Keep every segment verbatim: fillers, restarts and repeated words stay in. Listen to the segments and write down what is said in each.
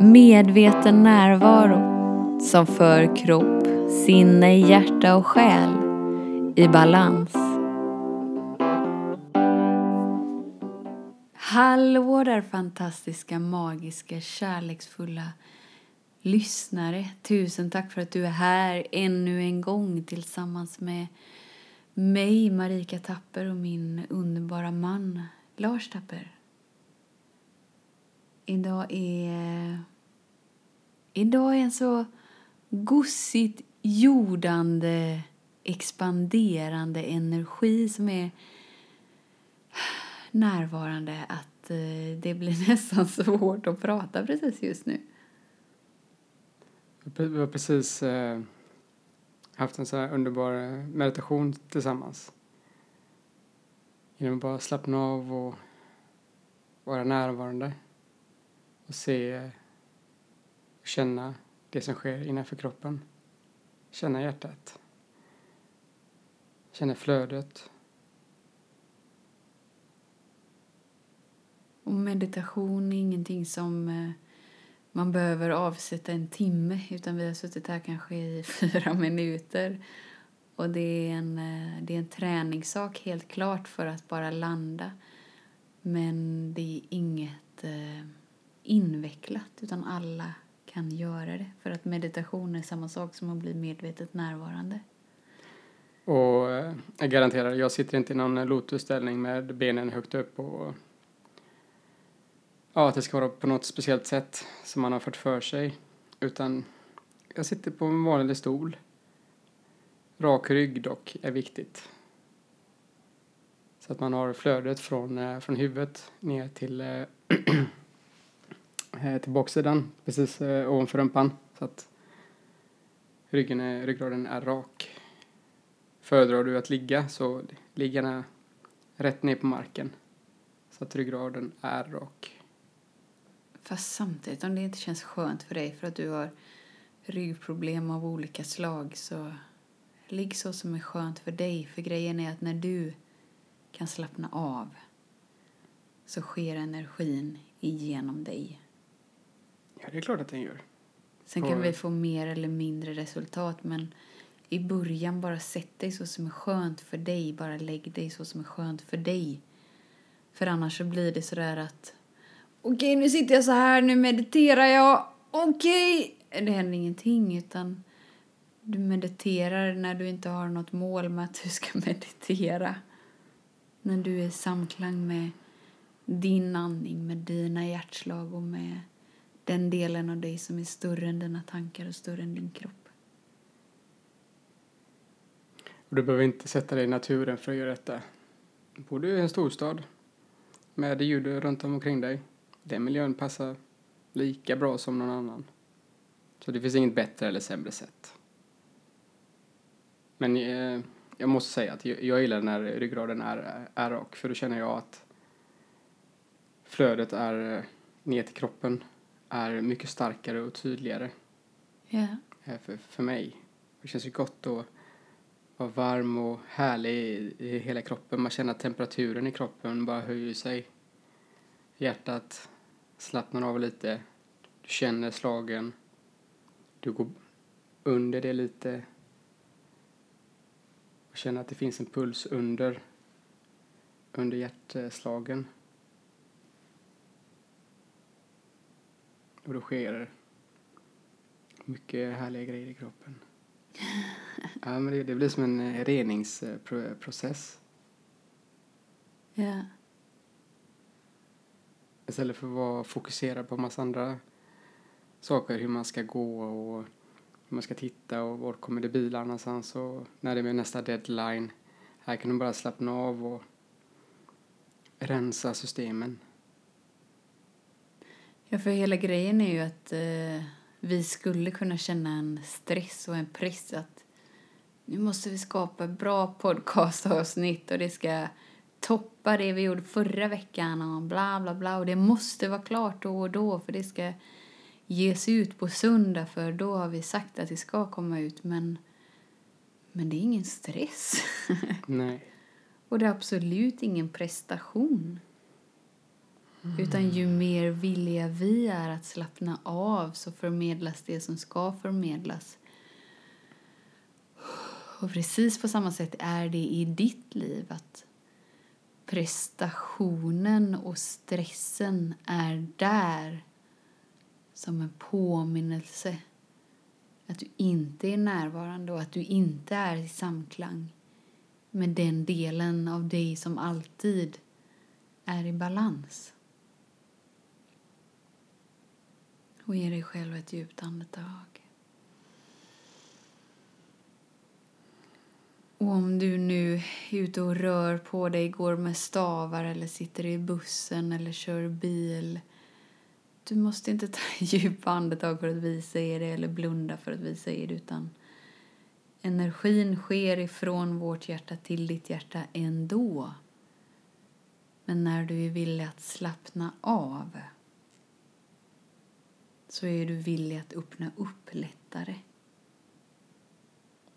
Medveten närvaro som för kropp, sinne, hjärta och själ i balans. Hallå där fantastiska, magiska, kärleksfulla lyssnare. Tusen tack för att du är här ännu en gång tillsammans med mig, Marika Tapper, och min underbara man, Lars Tapper. Idag är, idag är en så gossigt, jordande, expanderande energi som är närvarande att det blir nästan svårt att prata precis just nu. Vi har precis eh, haft en så här underbar meditation tillsammans. Genom att bara slappna av och vara närvarande. Och se och känna det som sker innanför kroppen. Känna hjärtat. Känna flödet. Och meditation är ingenting som man behöver avsätta en timme. Utan vi har suttit här kanske i fyra minuter. Och det är en, det är en träningssak helt klart för att bara landa. Men det är inget invecklat, utan alla kan göra det. För att meditation är samma sak som att bli medvetet närvarande. Och jag garanterar, jag sitter inte i någon lotusställning med benen högt upp och ja, att det ska vara på något speciellt sätt som man har fått för sig. Utan jag sitter på en vanlig stol. Rak rygg dock är viktigt. Så att man har flödet från, från huvudet ner till till baksidan, precis eh, ovanför rumpan, så att ryggen är, ryggraden är rak. Föredrar du att ligga, så ligg gärna rätt ner på marken så att ryggraden är rak. Fast samtidigt, om det inte känns skönt för dig för att du har ryggproblem av olika slag, så ligg så som är skönt för dig. För grejen är att när du kan slappna av så sker energin igenom dig. Ja, det är klart att den gör. Sen kan och... vi få mer eller mindre resultat. Men i början, bara sätt dig så som är skönt för dig. Bara lägg dig så som är skönt för dig. För annars så blir det sådär att Okej, nu sitter jag så här. Nu mediterar jag. Okej. Det händer ingenting, utan du mediterar när du inte har något mål med att du ska meditera. När du är i samklang med din andning, med dina hjärtslag och med den delen av dig som är större än dina tankar och större än din kropp. Och du behöver inte sätta dig i naturen för att göra detta. Bor du i en storstad med ljud runt omkring dig, den miljön passar lika bra som någon annan. Så det finns inget bättre eller sämre sätt. Men eh, jag måste säga att jag, jag gillar när ryggraden är, är rak. För då känner jag att flödet är ner till kroppen. Är mycket starkare och tydligare. Yeah. För, för mig. Det känns ju gott att vara varm och härlig i, i hela kroppen. Man känner att temperaturen i kroppen bara höjer sig. Hjärtat slappnar av lite. Du känner slagen. Du går under det lite. Och känner att det finns en puls under, under hjärtslagen. Och då sker mycket härliga grejer i kroppen. Ja, men det, det blir som en reningsprocess. Ja. Yeah. Istället för att vara fokuserad på en massa andra saker. Hur man ska gå och hur man ska titta. Och var kommer det bilar någonstans. Och när det är nästa deadline. Här kan du bara slappna av och rensa systemen. Ja, för hela grejen är ju att eh, vi skulle kunna känna en stress och en press att nu måste vi skapa bra podcastavsnitt och det ska toppa det vi gjorde förra veckan och bla bla bla, och det måste vara klart då och då för det ska ges ut på söndag, för då har vi sagt att det ska komma ut, men, men det är ingen stress. Nej. Och det är absolut ingen prestation. Mm. Utan ju mer villiga vi är att slappna av så förmedlas det som ska förmedlas. Och precis på samma sätt är det i ditt liv, att prestationen och stressen är där som en påminnelse att du inte är närvarande och att du inte är i samklang med den delen av dig som alltid är i balans. Och ge dig själv ett djupt andetag. Och om du nu är ute och rör på dig, går med stavar eller sitter i bussen eller kör bil. Du måste inte ta djupa andetag för att vi säger det eller blunda för att vi säger det, utan energin sker ifrån vårt hjärta till ditt hjärta ändå. Men när du är villig att slappna av så är du villig att öppna upp lättare.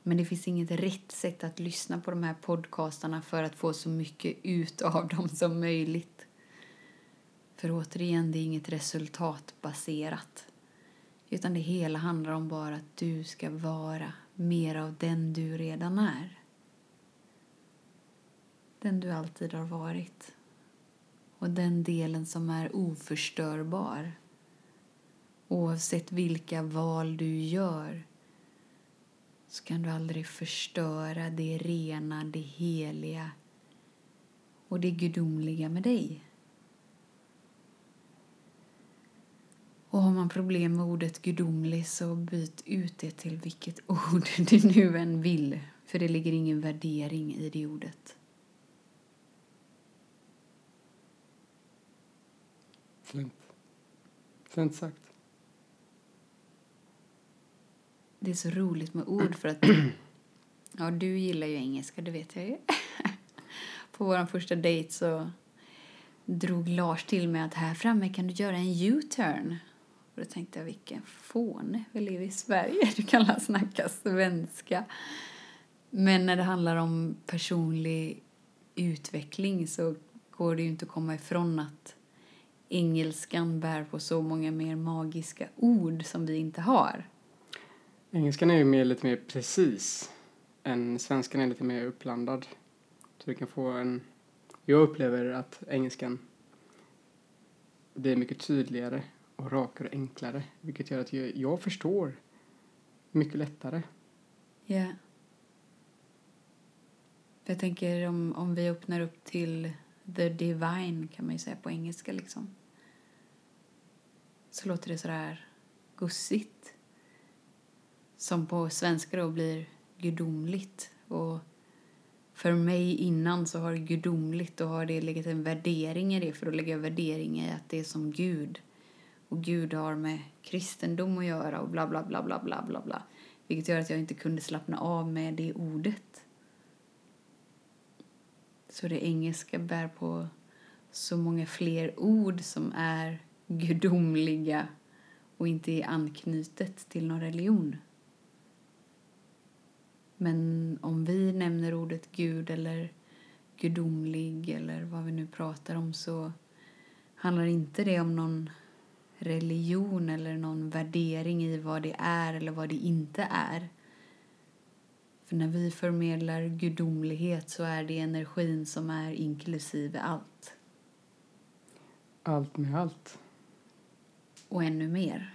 Men det finns inget rätt sätt att lyssna på de här podcastarna för att få så mycket ut av dem som möjligt. För återigen, det är inget resultatbaserat. Utan det hela handlar om bara att du ska vara mer av den du redan är. Den du alltid har varit. Och den delen som är oförstörbar. Oavsett vilka val du gör så kan du aldrig förstöra det rena, det heliga och det gudomliga med dig. Och har man problem med ordet gudomlig så byt ut det till vilket ord du nu än vill. För det ligger ingen värdering i det ordet. Fint. Fint sagt. Det är så roligt med ord för att... Ja, du gillar ju engelska, det vet jag ju. På vår första dejt så drog Lars till mig att här framme kan du göra en U-turn. Och då tänkte jag, vilken fån. Vi lever i Sverige, du kan snacka svenska. Men när det handlar om personlig utveckling så går det ju inte att komma ifrån att engelskan bär på så många mer magiska ord som vi inte har. Engelskan är ju mer, lite mer precis än svenskan är lite mer uppblandad. Så vi kan få en... Jag upplever att engelskan blir mycket tydligare och rakare och enklare. Vilket gör att jag förstår mycket lättare. Ja. Yeah. Jag tänker om, om vi öppnar upp till the divine kan man ju säga på engelska liksom. Så låter det så där gussigt. Som på svenska då blir gudomligt. Och för mig innan så har gudomligt och har det legat en värdering i det. För att lägga värdering i att det är som Gud. Och Gud har med kristendom att göra och bla bla bla bla bla bla bla. Vilket gör att jag inte kunde slappna av med det ordet. Så det engelska bär på så många fler ord som är gudomliga. Och inte är anknytet till någon religion. Men om vi nämner ordet Gud eller gudomlig eller vad vi nu pratar om så handlar inte det om någon religion eller någon värdering i vad det är eller vad det inte är. För när vi förmedlar gudomlighet så är det energin som är inklusive allt. Allt med allt. Och ännu mer.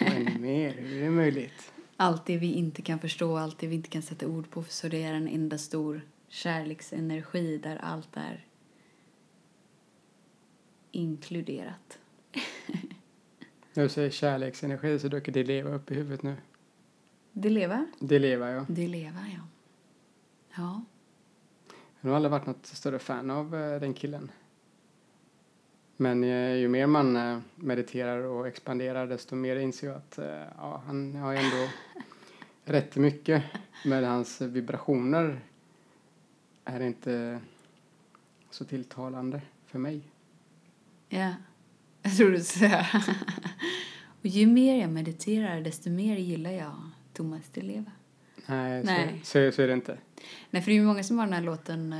Och ännu mer, hur är det möjligt? Allt det vi inte kan förstå, allt det vi inte kan sätta ord på. Så det är en enda stor kärleksenergi där allt är inkluderat. När du säger kärleksenergi så dyker Di Leva upp i huvudet nu. Di Leva? Di Leva, ja. Di Leva, ja. Ja. Jag har aldrig varit något större fan av den killen. Men ju mer man mediterar och expanderar desto mer inser jag att ja, han har ändå rätt mycket. Men hans vibrationer är inte så tilltalande för mig. Ja, jag tror du säger. Och ju mer jag mediterar desto mer gillar jag Thomas Di Leva. Nej, Nej. Så, så är det inte. Nej, för det är ju många som har den här låten...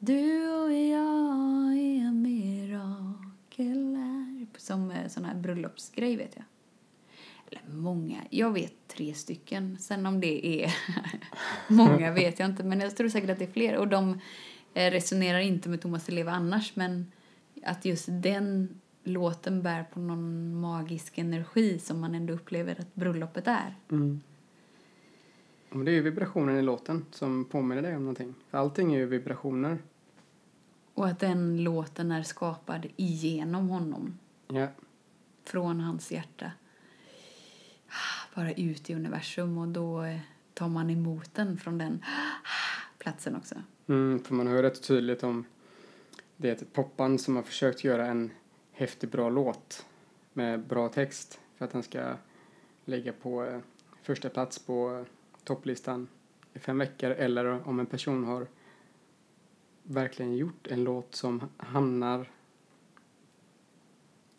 Du och jag är en mirak. som sån här bröllopsgrej vet jag. Eller många, jag vet tre stycken. Sen om det är många vet jag inte, men jag tror säkert att det är fler. Och de resonerar inte med Thomas Di Leva annars, men att just den låten bär på någon magisk energi som man ändå upplever att bröllopet är. Mm. Men det är ju vibrationen i låten som påminner dig om någonting. För allting är ju vibrationer. Och att den låten är skapad igenom honom. Ja. Från hans hjärta. Bara ut i universum. Och då tar man emot den från den platsen också. Mm, för man hör rätt tydligt om det är ett popband som har försökt göra en häftig bra låt med bra text för att den ska lägga på första plats på topplistan i fem veckor, eller om en person har verkligen gjort en låt som handlar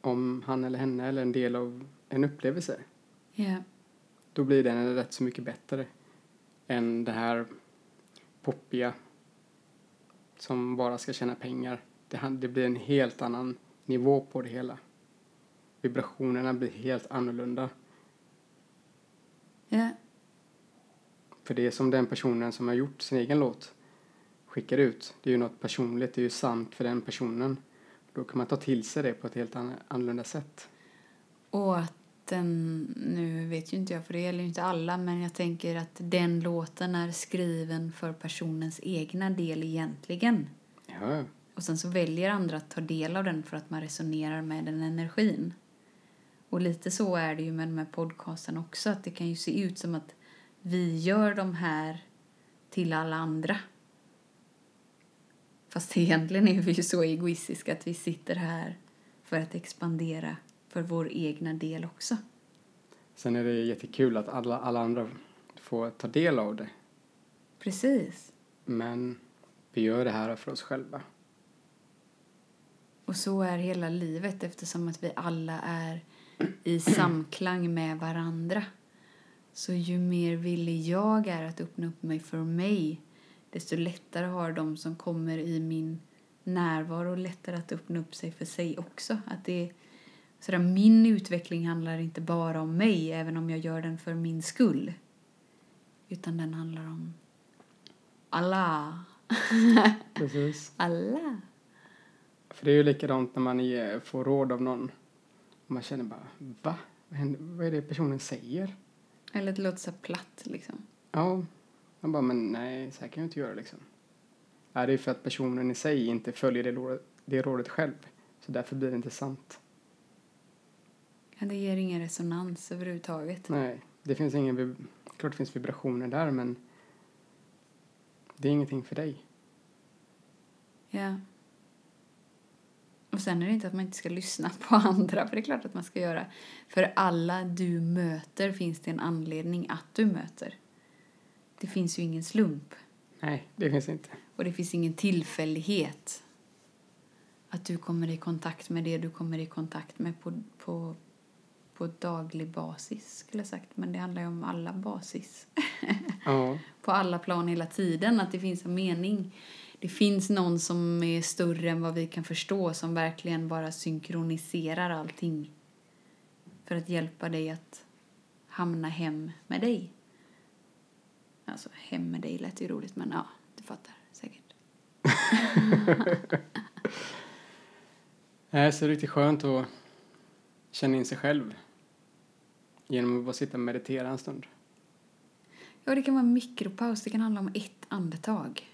om han eller henne eller en del av en upplevelse. Yeah. Då blir den rätt så mycket bättre än det här poppiga som bara ska tjäna pengar. Det, det blir en helt annan nivå på det hela. Vibrationerna blir helt annorlunda. Ja. Yeah. För det är som den personen som har gjort sin egen låt skickar ut. Det är ju något personligt, det är ju sant för den personen. Då kan man ta till sig det på ett helt annorlunda sätt. Och att den, nu vet ju inte jag för det gäller ju inte alla, men jag tänker att den låten är skriven för personens egna del egentligen. Ja. Och sen så väljer andra att ta del av den för att man resonerar med den energin. Och lite så är det ju med, med podcasten också, att det kan ju se ut som att vi gör de här till alla andra. Fast egentligen är vi ju så egoistiska att vi sitter här för att expandera för vår egna del också. Sen är det jättekul att alla, alla andra får ta del av det. Precis. Men vi gör det här för oss själva. Och så är hela livet, eftersom att vi alla är i samklang med varandra. Så ju mer villig jag är att öppna upp mig för mig, desto lättare har de som kommer i min närvaro lättare att öppna upp sig för sig också. Att det är, så där, min utveckling handlar inte bara om mig, även om jag gör den för min skull. Utan den handlar om alla. Precis. Alla. För det är ju likadant när man får råd av någon. Man känner bara, va? Vad är det personen säger? Eller det låter så platt liksom. Ja, man bara, men nej, så här kan jag inte göra liksom. Ja, det är för att personen i sig inte följer det rådet, det rådet själv. Så därför blir det inte sant. Ja, det ger ingen resonans överhuvudtaget. Nej, det finns ingen, klart det finns vibrationer där, men det är ingenting för dig. Ja. Och sen är det inte att man inte ska lyssna på andra, för det är klart att man ska göra. För alla du möter finns det en anledning att du möter. Det finns ju ingen slump. Nej, det finns inte. Och det finns ingen tillfällighet. Att du kommer i kontakt med det du kommer i kontakt med på, på, på daglig basis, skulle jag sagt. Men det handlar ju om alla basis. Ja. På alla plan hela tiden, att det finns en mening. Det finns någon som är större än vad vi kan förstå, som verkligen bara synkroniserar allting för att hjälpa dig att hamna hem med dig. Alltså, hem med dig lät ju roligt, men ja, du fattar säkert. Det är så riktigt skönt att känna in sig själv genom att bara sitta och meditera en stund. Ja, det kan vara en mikropaus, det kan handla om ett andetag.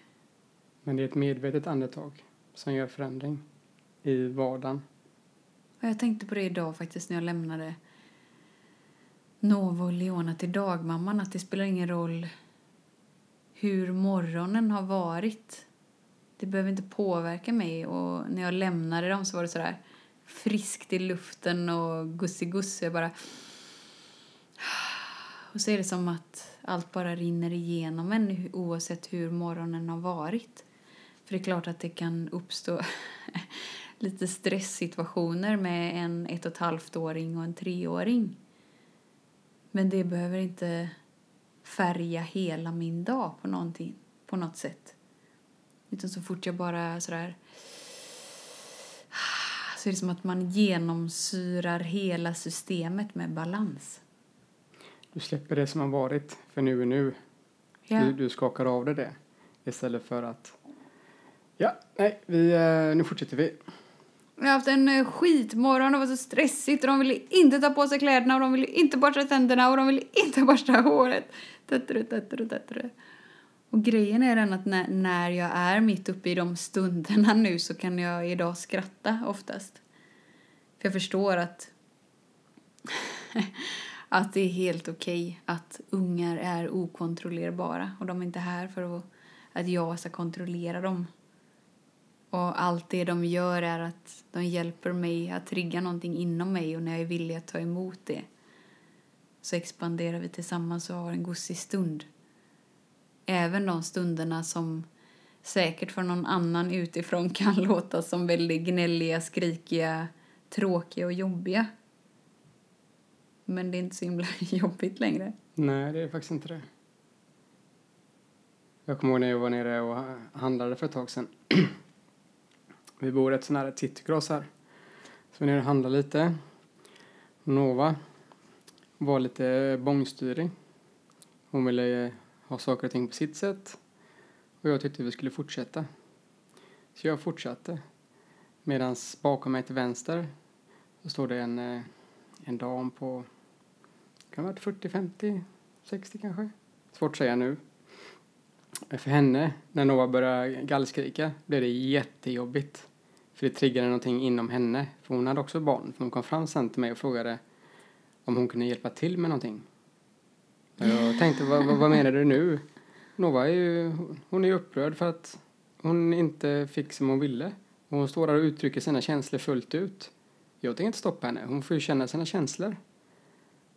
Men det är ett medvetet andetag som gör förändring i vardagen. Och jag tänkte på det idag faktiskt när jag lämnade Nova och Leona till dagmamman. Att det spelar ingen roll hur morgonen har varit. Det behöver inte påverka mig. Och när jag lämnade dem så var det så där friskt i luften och gussiguss. Jag bara... Och så är det som att allt bara rinner igenom en oavsett hur morgonen har varit. För det är klart att det kan uppstå lite stresssituationer med en ett och ett halvt-åring och en treåring. Men det behöver inte färga hela min dag på någonting, på något sätt. Utan så fort jag bara sådär, så så är det som att man genomsyrar hela systemet med balans. Du släpper det som har varit, för nu är nu. Ja. Du, du skakar av dig det, istället för att ja, nej, vi, nu fortsätter vi. Jag har haft en skitmorgon, det var så stressigt och de ville inte ta på sig kläderna och de ville inte borsta tänderna och de ville inte borsta håret. Tättre, tättre, tättre. Och grejen är den att när, när jag är mitt uppe i de stunderna nu så kan jag idag skratta oftast. För jag förstår att, att det är helt okej att ungar är okontrollerbara och de är inte här för att, att jag ska kontrollera dem. Och allt det de gör är att de hjälper mig att trigga någonting inom mig. Och när jag är villig att ta emot det så expanderar vi tillsammans och har en gosig stund. Även de stunderna som säkert för någon annan utifrån kan låta som väldigt gnälliga, skrikiga, tråkiga och jobbiga. Men det är inte så himla jobbigt längre. Nej, det är faktiskt inte det. Jag kommer ihåg när jag var nere och handlade för ett tag sedan. Vi bor rätt så nära Tittegras här. Så vi är nere och handlar lite. Nova var lite bångstyrig. Hon ville ha saker och ting på sitt sätt. Och jag tyckte vi skulle fortsätta. Så jag fortsatte. Medan bakom mig till vänster så står det en, en dam på kan det vara fyrtio, femtio, sextio kanske. Svårt att säga nu. För henne, när Nova började gallskrika, blev det jättejobbigt. För det triggade någonting inom henne. För hon hade också barn. För hon kom fram sen till mig och frågade om hon kunde hjälpa till med någonting. Och jag tänkte, vad, vad menar du nu? Nova är ju, hon är upprörd för att hon inte fick som hon ville. Och hon står där och uttrycker sina känslor fullt ut. Jag tänker inte stoppa henne. Hon får ju känna sina känslor.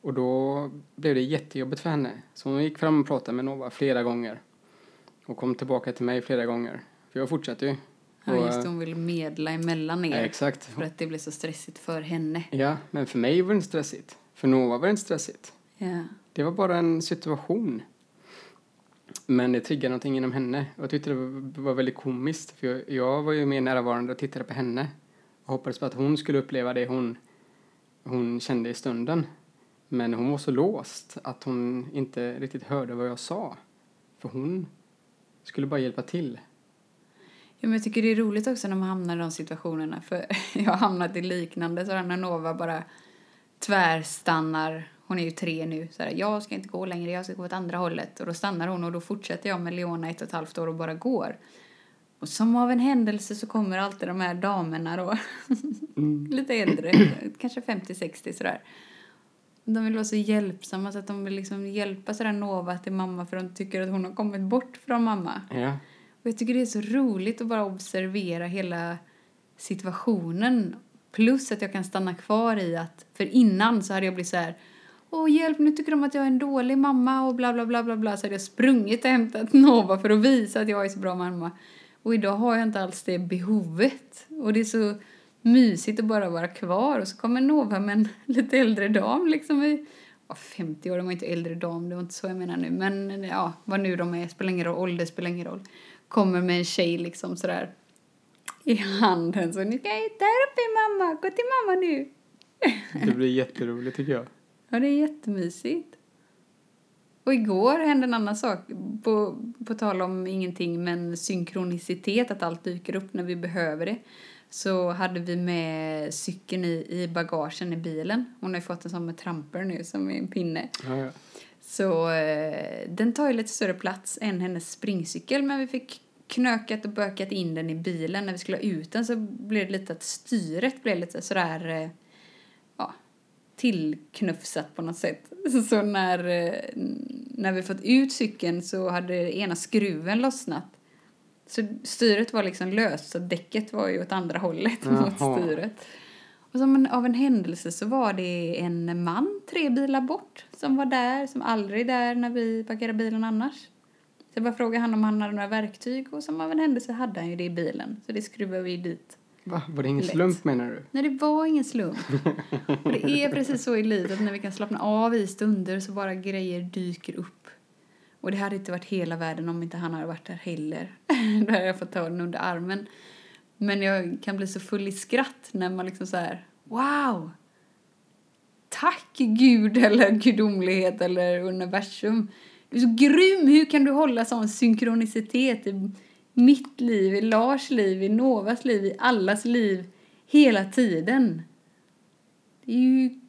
Och då blev det jättejobbigt för henne. Så hon gick fram och pratade med Nova flera gånger. Och kom tillbaka till mig flera gånger. För jag fortsatte ju. Ja, och, just hon ville medla emellan er. Ja, exakt. För att det blev så stressigt för henne. Ja, men för mig var det inte stressigt. För Nova var det inte stressigt. Ja. Det var bara en situation. Men det triggade någonting inom henne. Och jag tyckte det var väldigt komiskt. För jag, jag var ju mer närvarande och tittade på henne. Och hoppades på att hon skulle uppleva det hon, hon kände i stunden. Men hon var så låst att hon inte riktigt hörde vad jag sa. För hon skulle bara hjälpa till. Ja, men jag tycker det är roligt också när man hamnar i de situationerna. För jag har hamnat i liknande. Så när Nova bara tvärstannar. Hon är ju tre nu. Så här, jag ska inte gå längre. Jag ska gå åt andra hållet. Och då stannar hon. Och då fortsätter jag med Leona ett och ett halvt år. Och bara går. Och som av en händelse så kommer alltid de här damerna då. Mm. Lite äldre. Kanske femtio sextio sådär. De vill vara så hjälpsamma så att de vill liksom hjälpa sådär Nova till mamma. För de tycker att hon har kommit bort från mamma. Ja. Och jag tycker det är så roligt att bara observera hela situationen. Plus att jag kan stanna kvar i att... För innan så hade jag blivit så här: åh hjälp, nu tycker de att jag är en dålig mamma och bla bla bla bla bla. Så hade jag sprungit och hämtat Nova för att visa att jag är så bra mamma. Och idag har jag inte alls det behovet. Och det är så mysigt att bara vara kvar. Och så kommer Nova med en lite äldre dam liksom i ja, femtio år. De var inte äldre dam, det var inte så jag menar nu. Men ja, vad nu de är, spelar ingen roll. Ålder spelar ingen roll. Kommer med en tjej liksom sådär i handen. Så nu ska jag hitta här uppe mamma, gå till mamma nu. Det blir jätteroligt tycker jag. Ja, det är jättemysigt. Och igår hände en annan sak. På, på tal om ingenting men synkronicitet, att allt dyker upp när vi behöver det. Så hade vi med cykeln i, i bagagen i bilen. Hon har ju fått en sån med tramper nu som är en pinne. Ja, ja. Så eh, den tar ju lite större plats än hennes springcykel. Men vi fick knökat och bökat in den i bilen. När vi skulle ha ut den så blev det lite att styret blev lite sådär... Eh, ja, tillknuffsat på något sätt. Så när, när vi fått ut cykeln så hade ena skruven lossnat. Så styret var liksom löst. Så däcket var ju åt andra hållet. Jaha. Mot styret. Och som en, av en händelse så var det en man tre bilar bort. Som var där. Som aldrig är där när vi parkerar bilen annars. Så jag bara frågade han om han hade några verktyg. Och som av en händelse hade han ju det i bilen. Så det skruvade vi dit. Va? Var det ingen lätt. Slump menar du? Nej, det var ingen slump. Och det är precis så i livet att när vi kan slappna av i stunder så bara grejer dyker upp. Och det hade inte varit hela världen om inte han hade varit där heller. Då hade jag fått ta den under armen. Men jag kan bli så full i skratt när man liksom så här, wow, tack Gud eller gudomlighet eller universum. Du är så grym, hur kan du hålla sån synkronicitet i mitt liv, i Lars liv, i Novas liv, i allas liv hela tiden. Det är ju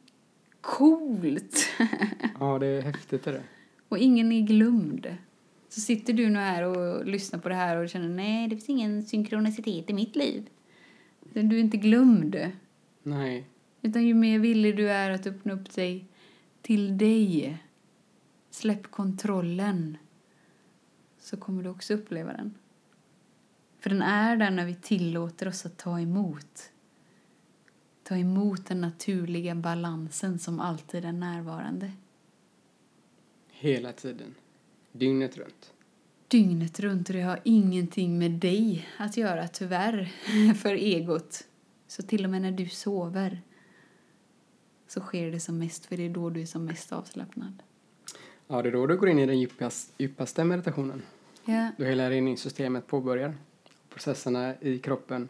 coolt. Ja, det är häftigt det. Och ingen är glömd. Så sitter du nu här och lyssnar på det här och känner, nej, det finns ingen synkronicitet i mitt liv. Du är inte glömd. Nej. Utan ju mer villig du är att öppna upp dig till dig, släpp kontrollen, så kommer du också uppleva den. För den är där när vi tillåter oss att ta emot. Ta emot den naturliga balansen som alltid är närvarande. Hela tiden. Dygnet runt. Dygnet runt, och det har ingenting med dig att göra, tyvärr, för egot. Så till och med när du sover så sker det som mest, för det är då du är som mest avslappnad. Ja, det är då du går in i den djupaste, djupaste meditationen. Yeah. Då hela reningssystemet påbörjar. Processerna i kroppen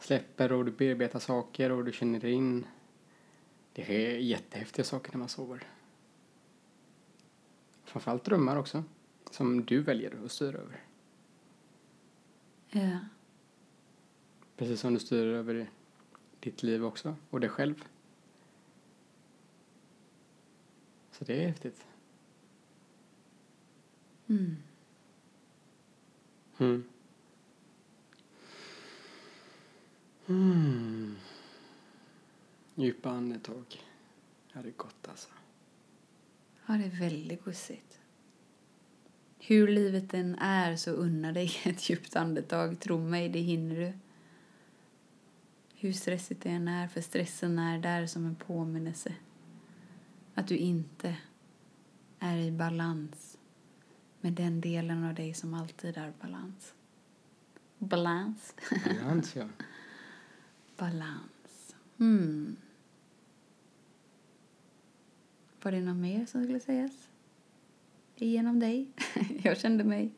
släpper och du bearbetar saker och du känner in. Det är jättehäftiga saker när man sover. Framförallt drömmar också, som du väljer att styra över. Yeah. Precis som du styr över ditt liv också och dig själv. Så det är häftigt. Mm. Mm. Mm. Djupa andetag. Ja, det är gott alltså. Ja, det är väldigt gosigt. Hur livet än är så unna dig ett djupt andetag. Tro mig, det hinner du. Hur stressigt det än är, för stressen är där som en påminnelse. Att du inte är i balans med den delen av dig som alltid är balans. Balans. Balans, ja. Balans. Mm. Var det något mer som skulle sägas? Genom dig. Jag kände mig.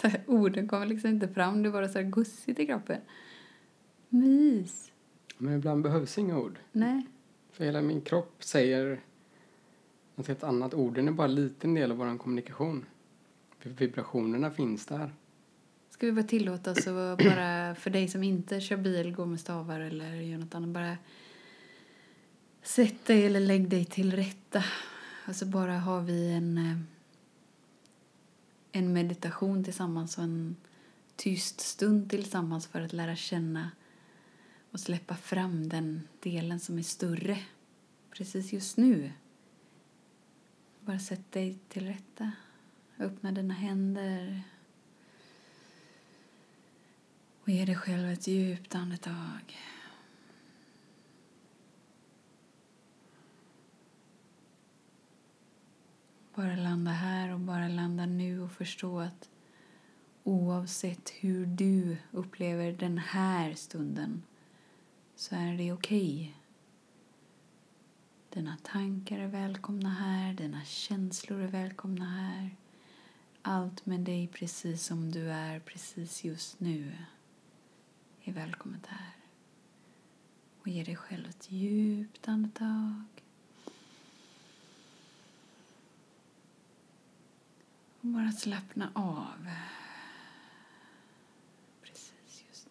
Så här, orden kommer liksom inte fram. Det var så här gussigt i kroppen. Mys. Men ibland behövs inga ord. Nej. För hela min kropp säger något helt annat. Orden är bara en liten del av vår kommunikation. Vibrationerna finns där. Ska vi bara tillåta oss att bara, för dig som inte kör bil, går med stavar eller gör något annat, bara sätt dig eller lägg dig till rätta. Och så bara har vi en, en meditation tillsammans och en tyst stund tillsammans för att lära känna och släppa fram den delen som är större precis just nu. Bara sätt dig till rätta. Öppna dina händer. Och ge dig själv ett djupt andetag. Bara landa här och bara landa nu och förstå att oavsett hur du upplever den här stunden så är det okej. Dina tankar är välkomna här, dina känslor är välkomna här. Allt med dig precis som du är precis just nu är välkommet här. Och ge dig själv ett djupt andetag. Och bara slappna av. Precis just nu.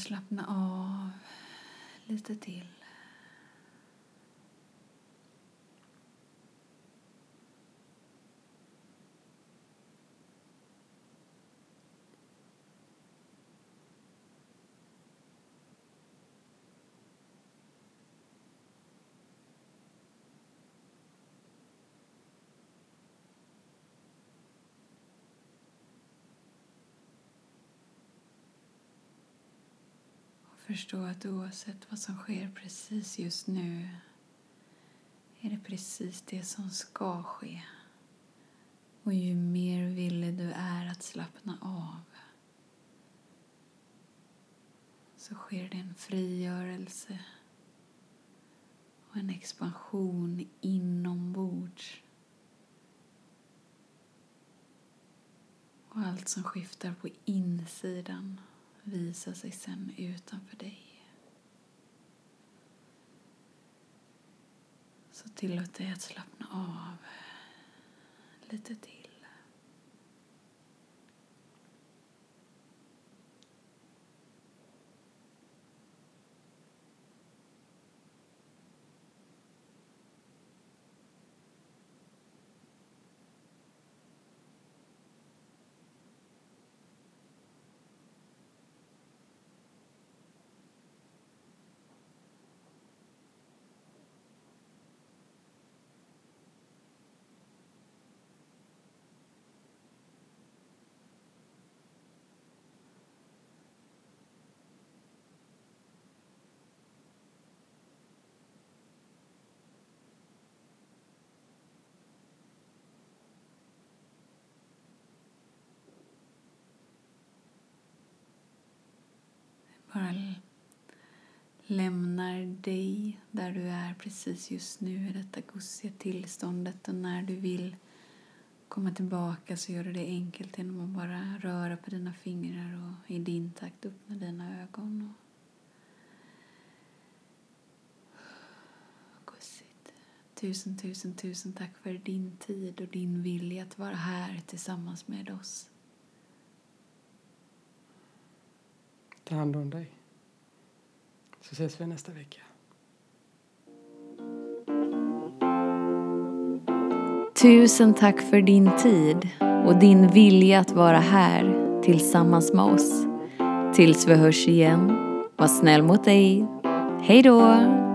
slappna av lite till. Förstå att oavsett vad som sker precis just nu är det precis det som ska ske. Och ju mer villig du är att slappna av så sker det en frigörelse och en expansion inombords. Och allt som skiftar på insidan visar sig sen utanför dig. Så tillåt dig att slappna av lite till. Bara lämnar dig där du är precis just nu i detta gussiga tillståndet, och när du vill komma tillbaka så gör du det enkelt genom att bara röra på dina fingrar och i din takt öppna dina ögon. Och gussigt. Tusen, tusen, tusen tack för din tid och din vilja att vara här tillsammans med oss. Ta hand om dig. Så ses vi nästa vecka. Tusen tack för din tid och din vilja att vara här tillsammans med oss. Tills vi hörs igen. Var snäll mot dig. Hej då!